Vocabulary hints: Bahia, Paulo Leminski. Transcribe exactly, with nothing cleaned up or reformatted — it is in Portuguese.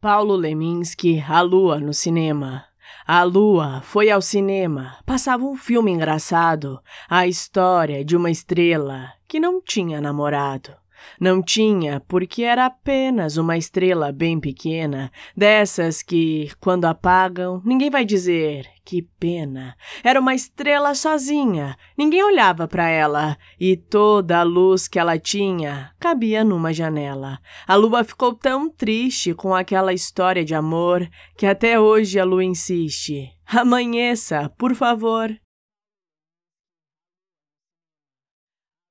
Paulo Leminski, A Lua no cinema. A Lua foi ao cinema. Passava um filme engraçado. A história de uma estrela que não tinha namorado. Não tinha, porque era apenas uma estrela bem pequena, dessas que, quando apagam, ninguém vai dizer que pena. Era uma estrela sozinha, ninguém olhava para ela, e toda a luz que ela tinha cabia numa janela. A lua ficou tão triste com aquela história de amor que até hoje a lua insiste: amanheça, por favor,